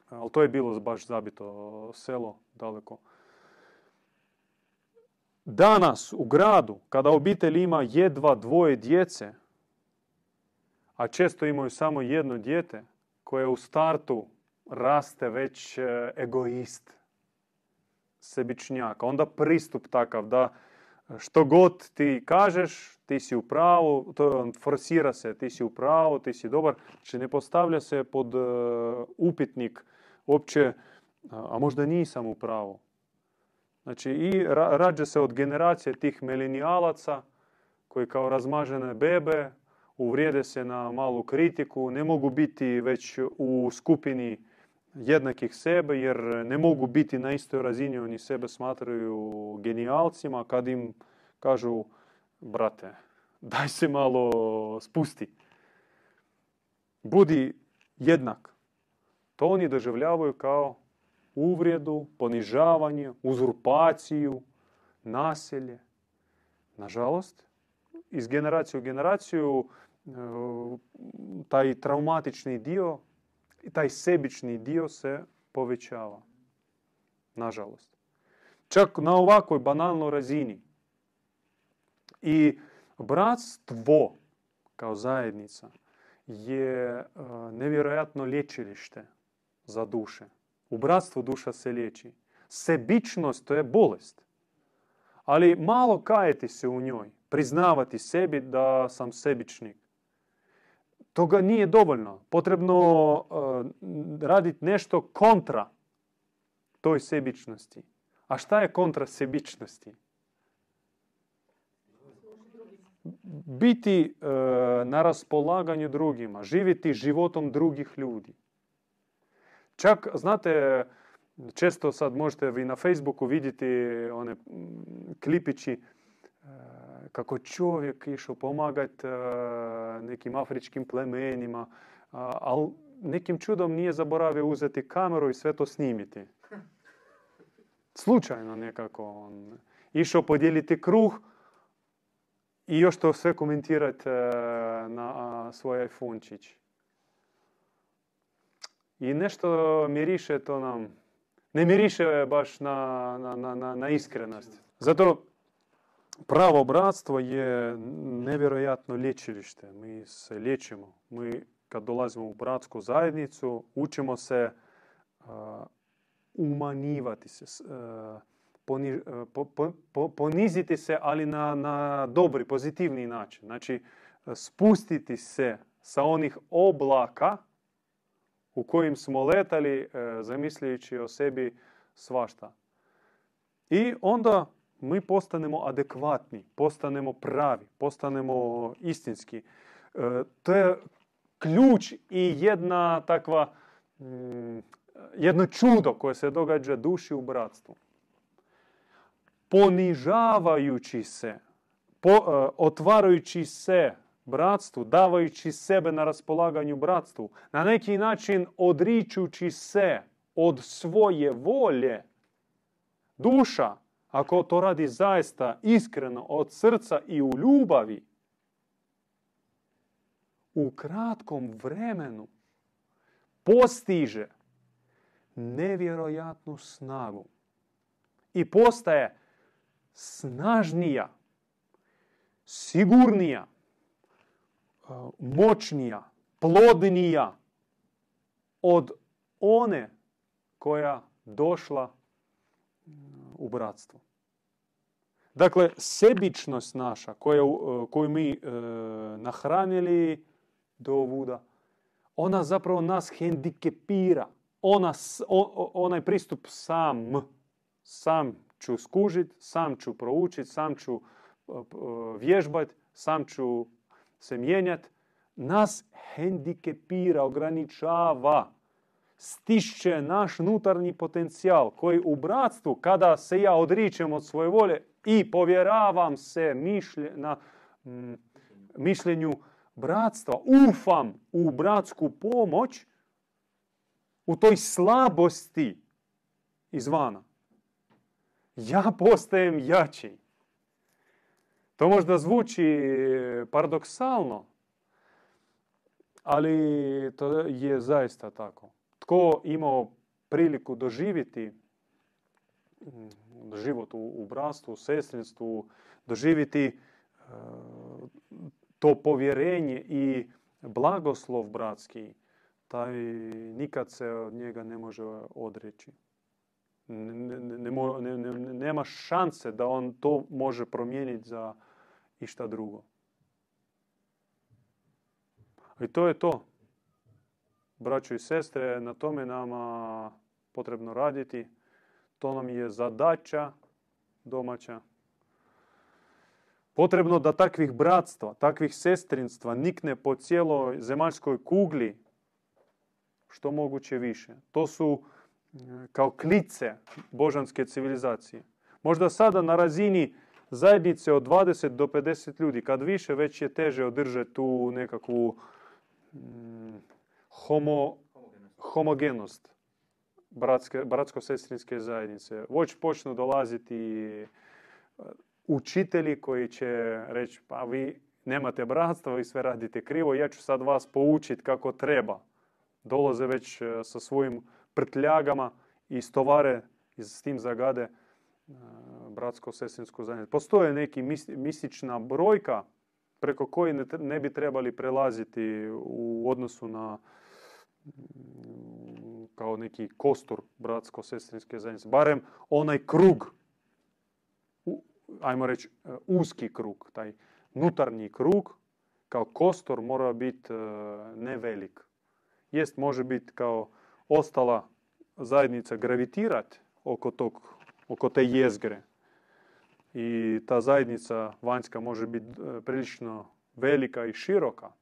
Ali to je bilo baš zabito selo daleko. Danas u gradu, kada obitelj ima jedva dvoje djece, a često imaju samo jedno dijete koje u startu raste već egoist, sebičnjak. Onda pristup takav da što god ti kažeš, ti si u pravu, to forsira se, ti si u pravu, ti si dobar. Znači ne postavlja se pod upitnik uopće, a možda nisam u pravu. Znači i rađa se od generacije tih milenijalaca koji kao razmažene bebe uvrijede se na malu kritiku, ne mogu biti već u skupini jednakih sebe, jer ne mogu biti na istoj razini, oni sebe smatraju genijalcima, kad im kažu, brate, daj se malo spusti, budi jednak. To oni doživljavaju kao uvrijedu, ponižavanje, uzurpaciju, nasilje. Nažalost, iz generacije u generaciju taj traumatični dio, taj sebični dio se povećava. Nažalost. Čak na ovakvoj banalnoj razini. I bratstvo kao zajednica je nevjerojatno lječilište za duše. U bratstvu duša se liječi. Sebičnost to je bolest. Ali malo kajati se u njoj, priznavati sebi da sam sebičnik. Toga nije dovoljno. Potrebno raditi nešto kontra toj sebičnosti. A šta je kontra sebičnosti? Biti na raspolaganju drugima, živjeti životom drugih ljudi. Čak, znate, često sad možete vi na Facebooku vidjeti one klipići kako čovjek išao pomagati nekim afričkim plemenima, ali nekim čudom nije zaboravio uzeti kameru i sve to snimiti. Slučajno nekako on išao podijeliti kruh i još to sve komentirati na svoj iPhonečić. I nešto miriše to nam, ne miriše baš na iskrenost. Zato pravo bratstvo je nevjerojatno lječilište. Mi se lječimo. Mi kad dolazimo u bratsku zajednicu učimo se umanjivati se, poniziti se, ali na dobri, pozitivni način. Znači spustiti se sa onih oblaka u kojim smo letali, zamislijući o sebi svašta. I onda mi postanemo adekvatni, postanemo pravi, postanemo istinski. To je ključ i jedna takva, jedno čudo koje se događa duši u bratstvu. Ponižavajući se, otvarajući se bratstvu, davajući sebe na raspolaganju bratstvu, na neki način odričući se od svoje volje, duša, ako to radi zaista iskreno od srca i u ljubavi, u kratkom vremenu postiže nevjerojatnu snagu i postaje snažnija, sigurnija, moćnija, plodnija od one koja došla u bratstvo. Dakle, sebičnost naša koju mi nahranili do ovuda, ona zapravo nas hendikepira. Onaj pristup sam ću skužit, sam ću proučit, sam ću vježbat, sam ću se mijenjati, nas hendikepira, ograničava, stišće naš unutarnji potencijal koji u bratstvu, kada se ja odričem od svoje volje i povjeravam se mišljenju bratstva, ufam u bratsku pomoć, u toj slabosti izvana, ja postajem jači. To možda zvuči paradoksalno, ali to je zaista tako. Tko imao priliku doživjeti život u bratstvu, u sestrinstvu, doživjeti to povjerenje i blagoslov bratski, taj nikad se od njega ne može odreći. Nema šanse da on to može promijeniti za išta drugo. I to je to. Braćo i sestre, na tome nama potrebno raditi. To nam je zadaća domaća. Potrebno da takvih bratstva, takvih sestrinstva nikne po cijeloj zemaljskoj kugli što moguće više. To su kao klice božanske civilizacije. Možda sada na razini zajednice od 20 do 50 ljudi, kad više, već je teže održati tu nekakvu homogenost bratsko-sestrinske zajednice. Već počnu dolaziti učitelji koji će reći, pa vi nemate bratstva, vi sve radite krivo, ja ću sad vas poučiti kako treba. Dolaze već sa svojim prtljagama i stovare i s tim zagade bratsko-sestrinsku zajednicu. Postoje neki mistična brojka preko koje ne bi trebali prelaziti u odnosu na kao neki kostur bratsko-sestrinske zajednice. Barem onaj krug, ajmo reći uski krug, taj unutarnji krug kao kostur mora biti nevelik. Jest, može biti kao ostala zajednica gravitirati oko te jezgre. I ta zajednica vanjska može biti prilično velika i široka,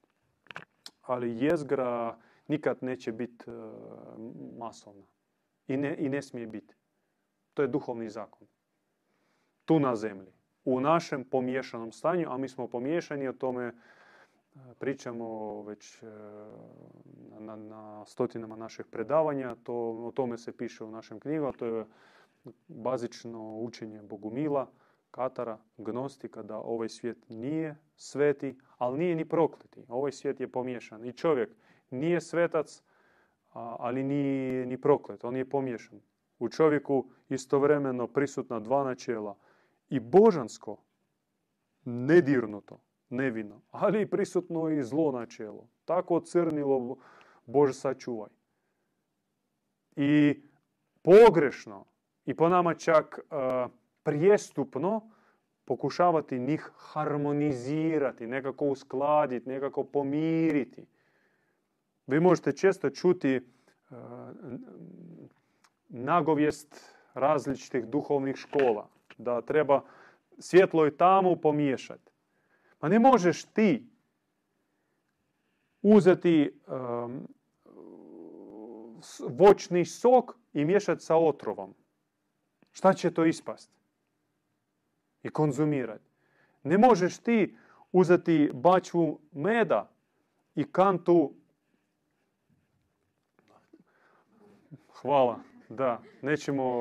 ali jezgra nikad neće biti masovna. I ne smije biti. To je duhovni zakon. Tu na zemlji. U našem pomiješanom stanju, a mi smo pomiješani, o tome pričamo već na stotinama naših predavanja, o tome se piše u našem knjigu, to je bazično učenje Bogumila, Katara, gnostika, da ovaj svijet nije sveti, ali nije ni prokleti. Ovaj svijet je pomiješan. I čovjek nije svetac, ali nije ni proklet. On je pomiješan. U čovjeku istovremeno prisutna dva načela. I božansko, nedirnuto, nevino, ali i prisutno i zlo načelo. Tako crnilo, Bože sačuvaj. I pogrešno, i po nama čak prijestupno pokušavati njih harmonizirati, nekako uskladiti, nekako pomiriti. Vi možete često čuti nagovijest različitih duhovnih škola, da treba svjetlo i tamu pomiješati. Pa ne možeš ti uzeti voćni sok i miješati sa otrovom. Šta će to ispasti? I konzumirati. Ne možeš ti uzeti bačvu meda i kantu... Hvala, da. Nećemo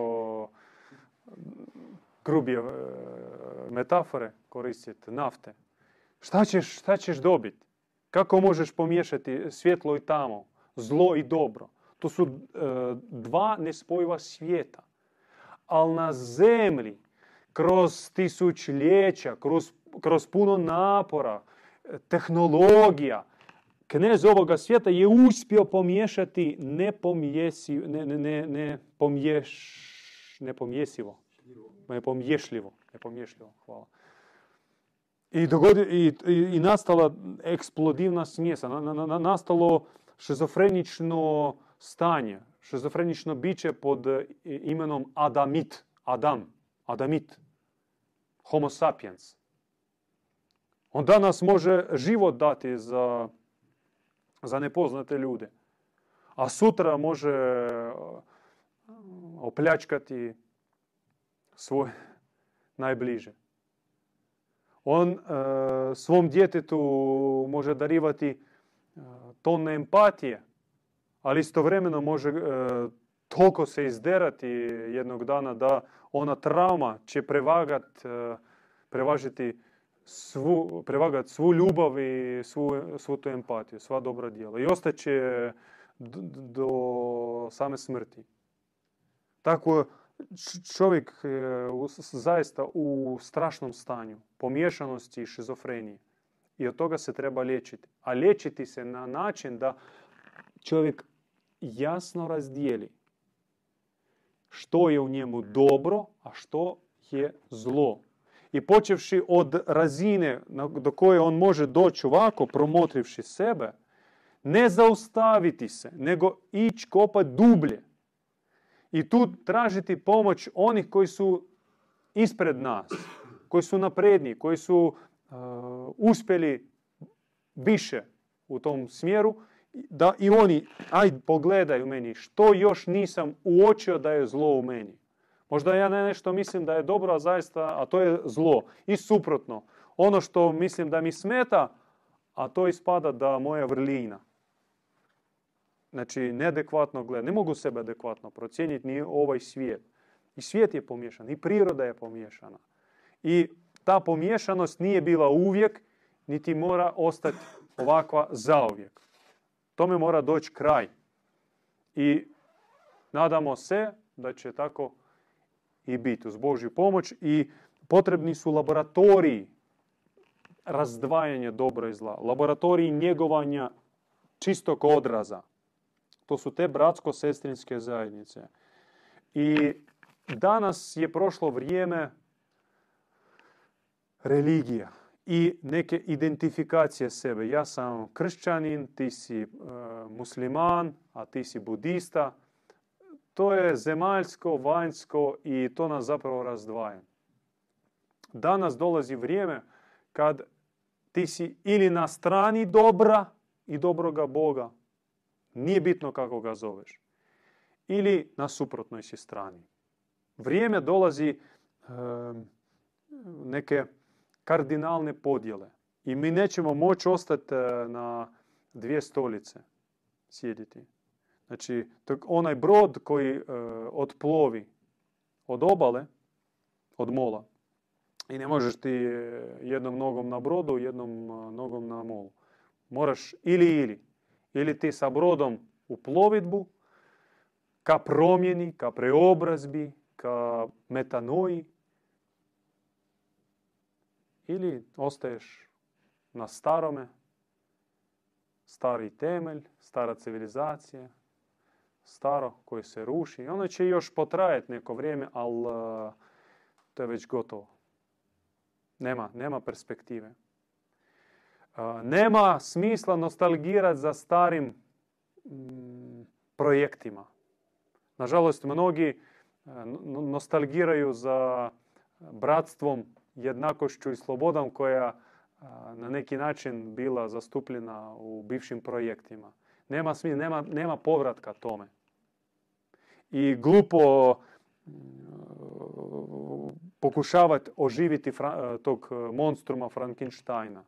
grubije metafore koristiti, nafte. Šta ćeš dobiti? Kako možeš pomiješati svjetlo i tamo, zlo i dobro? To su dva nespojiva svijeta. Ali na zemlji, kroz tisućljeća, kroz puno napora, tehnologija, knez ovoga svijeta je uspio pomiješati nepomješljivo. Hvala. I nastala eksplodivna smjesa, nastalo šizofrenično stanje, šizofrenično biće pod imenom Adamit, homo sapiens. On danas može život dati za nepoznate ljude, a sutra može opljačkati svoje najbliže. On svom djetetu može darivati tone empatije, ali istovremeno može toliko se izderati jednog dana da ona trauma će prevagat svu ljubav i svu tu empatiju, sva dobra djela. I ostaće do same smrti. Tako čovjek zaista u strašnom stanju pomiješanosti i šizofrenije. i od toga se treba liječiti. A liječiti se na način da čovjek jasno razdijeli što je u njemu dobro, a što je zlo. I počevši od razine do koje on može doći ovako, promotrivši sebe, ne zaustaviti se, nego ići kopati dublje. I tu tražiti pomoć onih koji su ispred nas, koji su napredni, koji su uspjeli više u tom smjeru, da i oni, aj pogledaj u meni, što još nisam uočio da je zlo u meni. Možda ja nešto mislim da je dobro, a zaista, a to je zlo. I suprotno, ono što mislim da mi smeta, a to ispada da moja vrlina. Znači, neadekvatno gledam. Ne mogu sebe adekvatno procijeniti ni ovaj svijet. I svijet je pomiješan, i priroda je pomiješana. I ta pomiješanost nije bila uvijek, niti mora ostati ovakva zauvijek. Tome mora doći kraj. I nadamo se da će tako i biti uz Božju pomoć. I potrebni su laboratoriji razdvajanja dobra i zla. Laboratoriji njegovanja čistog odraza. To su te bratsko-sestrinske zajednice. I danas je prošlo vrijeme religija i neke identifikacije sebe. Ja sam kršćanin, ti si musliman, a ti si budista. To je zemaljsko, vanjsko i to nas zapravo razdvaja. Danas dolazi vrijeme kad ti si ili na strani dobra i dobroga Boga, nije bitno kako ga zoveš, ili na suprotnoj si strani. Vrijeme dolazi neke kardinalne podjele i mi nećemo moći ostati na dvije stolice sjediti. Znači, onaj brod koji otplovi od obale, od mola, i ne možeš ti jednom nogom na brodu, jednom nogom na molu. Moraš ili. Ili ti sa brodom u plovidbu, ka promjeni, ka preobrazbi, ka metanoji, ili ostaješ na starome, stari temelj, stara civilizacija, staro koje se ruši. I ono će još potrajati neko vrijeme, ali to je već gotovo. Nema perspektive. Nema smisla nostalgirati za starim projektima. Nažalost, mnogi nostalgiraju za bratstvom, jednakošću i slobodom koja na neki način bila zastupljena u bivšim projektima. Nema smisla, nema povratka tome. I glupo pokušavati oživiti tog monstruma Frankensteina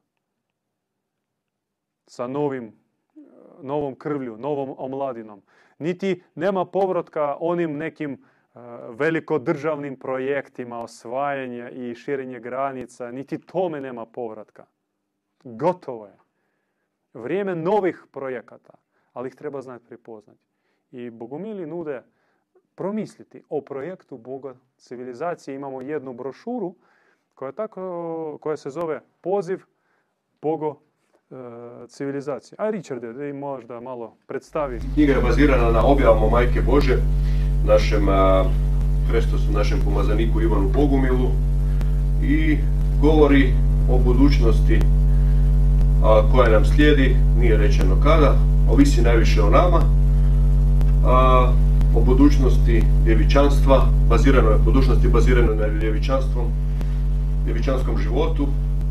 sa novom krvlju, novom omladinom. Niti nema povratka onim nekim velikodržavnim projektima osvajanja i širenja granica, niti tome nema povratka. Gotovo je. Vrijeme novih projekata, ali ih treba znati prepoznati. I Bogumili nude promisliti o projektu Boga civilizacije. Imamo jednu brošuru koja se zove Poziv Boga civilizacije. A Richarde, da im možda malo predstavi. Knjiga je bazirana na objavama Majke Bože, našem Hrestosu, našem pomazaniku Ivanu Bogumilu, i govori o budućnosti koja nam slijedi, nije rečeno kada, ovisi najviše o nama, o budućnosti djevičanstva, baziranoj na djevičanskom životu,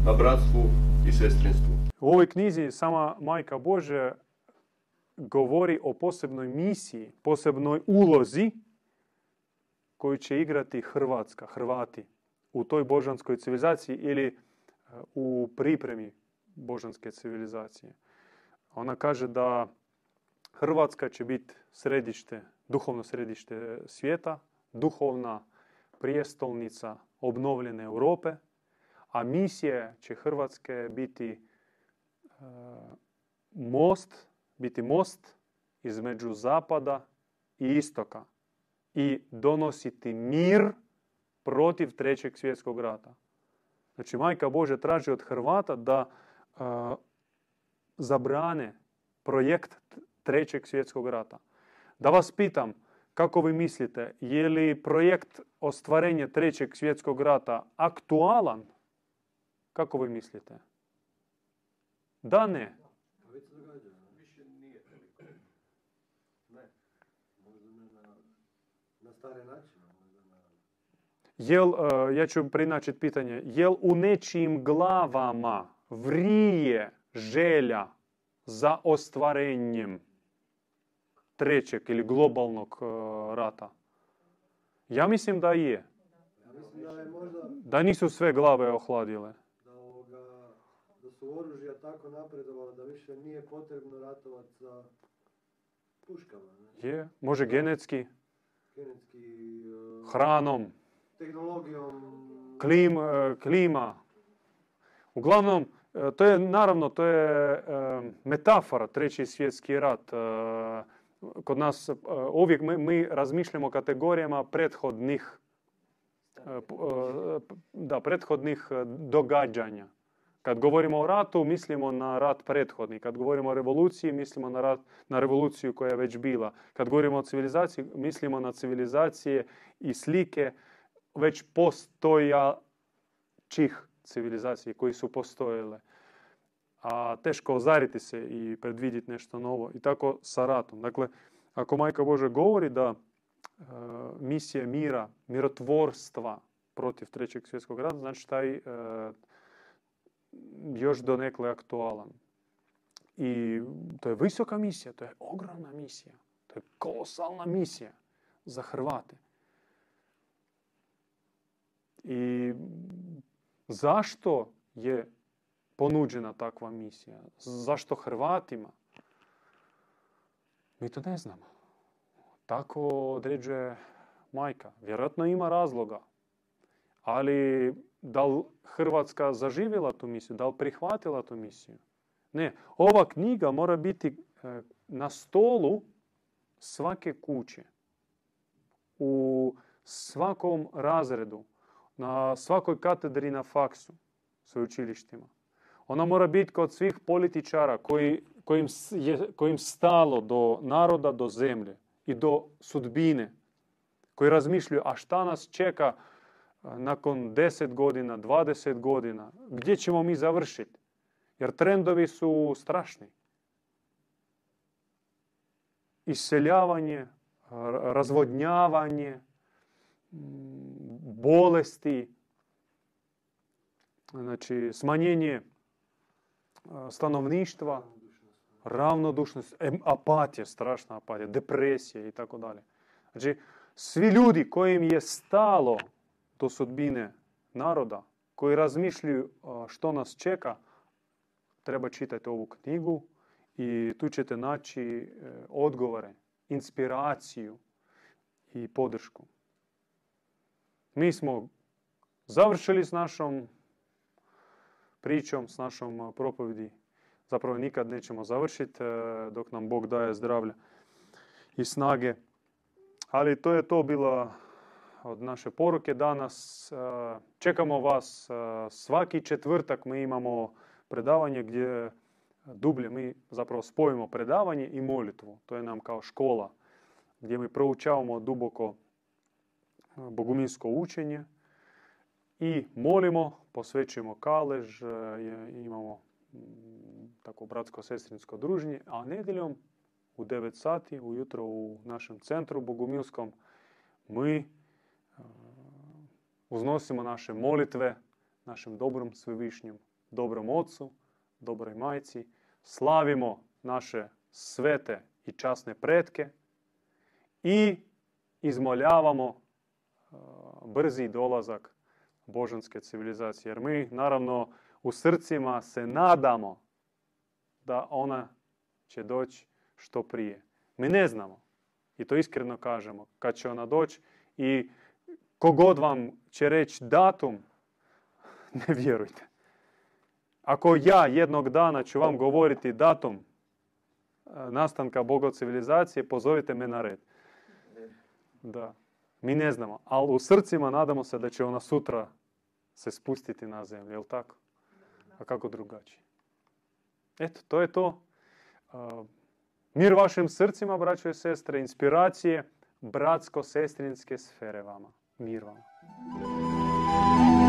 na bratstvu i sestrinstvu. U ovoj knjizi sama Majka Božja govori o posebnoj misiji, posebnoj ulozi koju će igrati Hrvati u toj božanskoj civilizaciji ili u pripremi božanske civilizacije. Ona kaže da Hrvatska će biti središte, duhovno središte svijeta, duhovna prijestolnica obnovljene Europe, a misija će Hrvatske biti most između zapada i istoka i donositi mir protiv Trećeg svjetskog rata. Znači, Majka Božja traži od Hrvata da zabrane projekt Trećeg svjetskog rata. Da vas pitam, kako vi mislite, je li projekt ostvarenja Trećeg svjetskog rata aktualan? Kako vi mislite? Da, ne. Jel, ja ću preinačiti pitanje, jel u nečijim glavama vrije želja za ostvarenjem trećeg ili globalnog rata? Ja mislim da je. Da nisu sve glave ohladile. Da su oružja tako napredovala da više nije potrebno ratovati sa puškama. Je, može genetski. Hranom. Tehnologijom. Klima. Uglavnom, to je, naravno, to je metafora Treći svjetski rat. Kod nas uvijek mi razmišljamo o kategorijama prethodnih događanja. Kad govorimo o ratu, mislimo na rat prethodni. Kad govorimo o revoluciji, mislimo na revoluciju koja je već bila. Kad govorimo o civilizaciji, mislimo na civilizacije i slike već postojaćih civilizacije koji su postojile. A teško ozariti se i predvidjeti nešto novo. I tako sa ratom. Dakle, ako Majka Božja govori da misija mira, mirotvorstva protiv Trećeg svjetskog rata, znači taj još donekle aktualan. I to je visoka misija, to je ogromna misija, to je kolosalna misija za Hrvate. I zašto je ponuđena takva misija? Zašto Hrvatima? Mi to ne znamo. Tako određuje Majka. Vjerojatno ima razloga. Ali da li Hrvatska zaživjela tu misiju? Da li prihvatila tu misiju? Ne. Ova knjiga mora biti na stolu svake kuće. U svakom razredu. Na svakoj katedri na faksu. Sveučilištima. Ona mora biti kod svih političara kojim stalo do naroda, do zemlje i do sudbine. Koji razmišljaju, a šta nas čeka nakon 10 godina, 20 godina? Gdje ćemo mi završiti? Jer trendovi su strašni. Iseljavanje, razvodnjavanje, bolesti, znači smanjenje stanovništva, ravnodušnost, apatija, strašna apatija, depresija i tako dalje. Znači, svi ljudi kojim je stalo do sudbine naroda, koji razmišljaju što nas čeka, treba čitati ovu knjigu i tu ćete naći odgovore, inspiraciju i podršku. Mi smo završili s našom pričom, s našom propovjedi. Zapravo nikad nećemo završiti dok nam Bog daje zdravlja i snage. Ali to je to bila od naše poruke danas. Čekamo vas. Svaki četvrtak mi imamo predavanje gdje dublje mi zapravo spojimo predavanje i molitvu. To je nam kao škola gdje mi proučavamo duboko bogumilsko učenje i molimo, posvećujemo kalež, imamo tako bratsko-sestrinsko druženje, a nedjeljom u 9 sati ujutro u našem centru bogumilskom mi uznosimo naše molitve našem dobrom svevišnjem, dobrom ocu, dobroj majci, slavimo naše svete i časne pretke i izmoljavamo brzi dolazak božanske civilizacije. Jer mi, naravno, u srcima se nadamo da ona će doći što prije. Mi ne znamo i to iskreno kažemo kad će ona doći i kogod vam će reći datum, ne vjerujte. Ako ja jednog dana ću vam govoriti datum nastanka Boga civilizacije, pozovite me na red. Da. Mi ne znamo, ali u srcima nadamo se da će ona sutra se spustiti na zemlju, je li tako? A kako drugačije? Eto, to je to. Mir vašim srcima, braćo i sestre, inspiracije, bratsko-sestrinske sfere vama. Mir vama.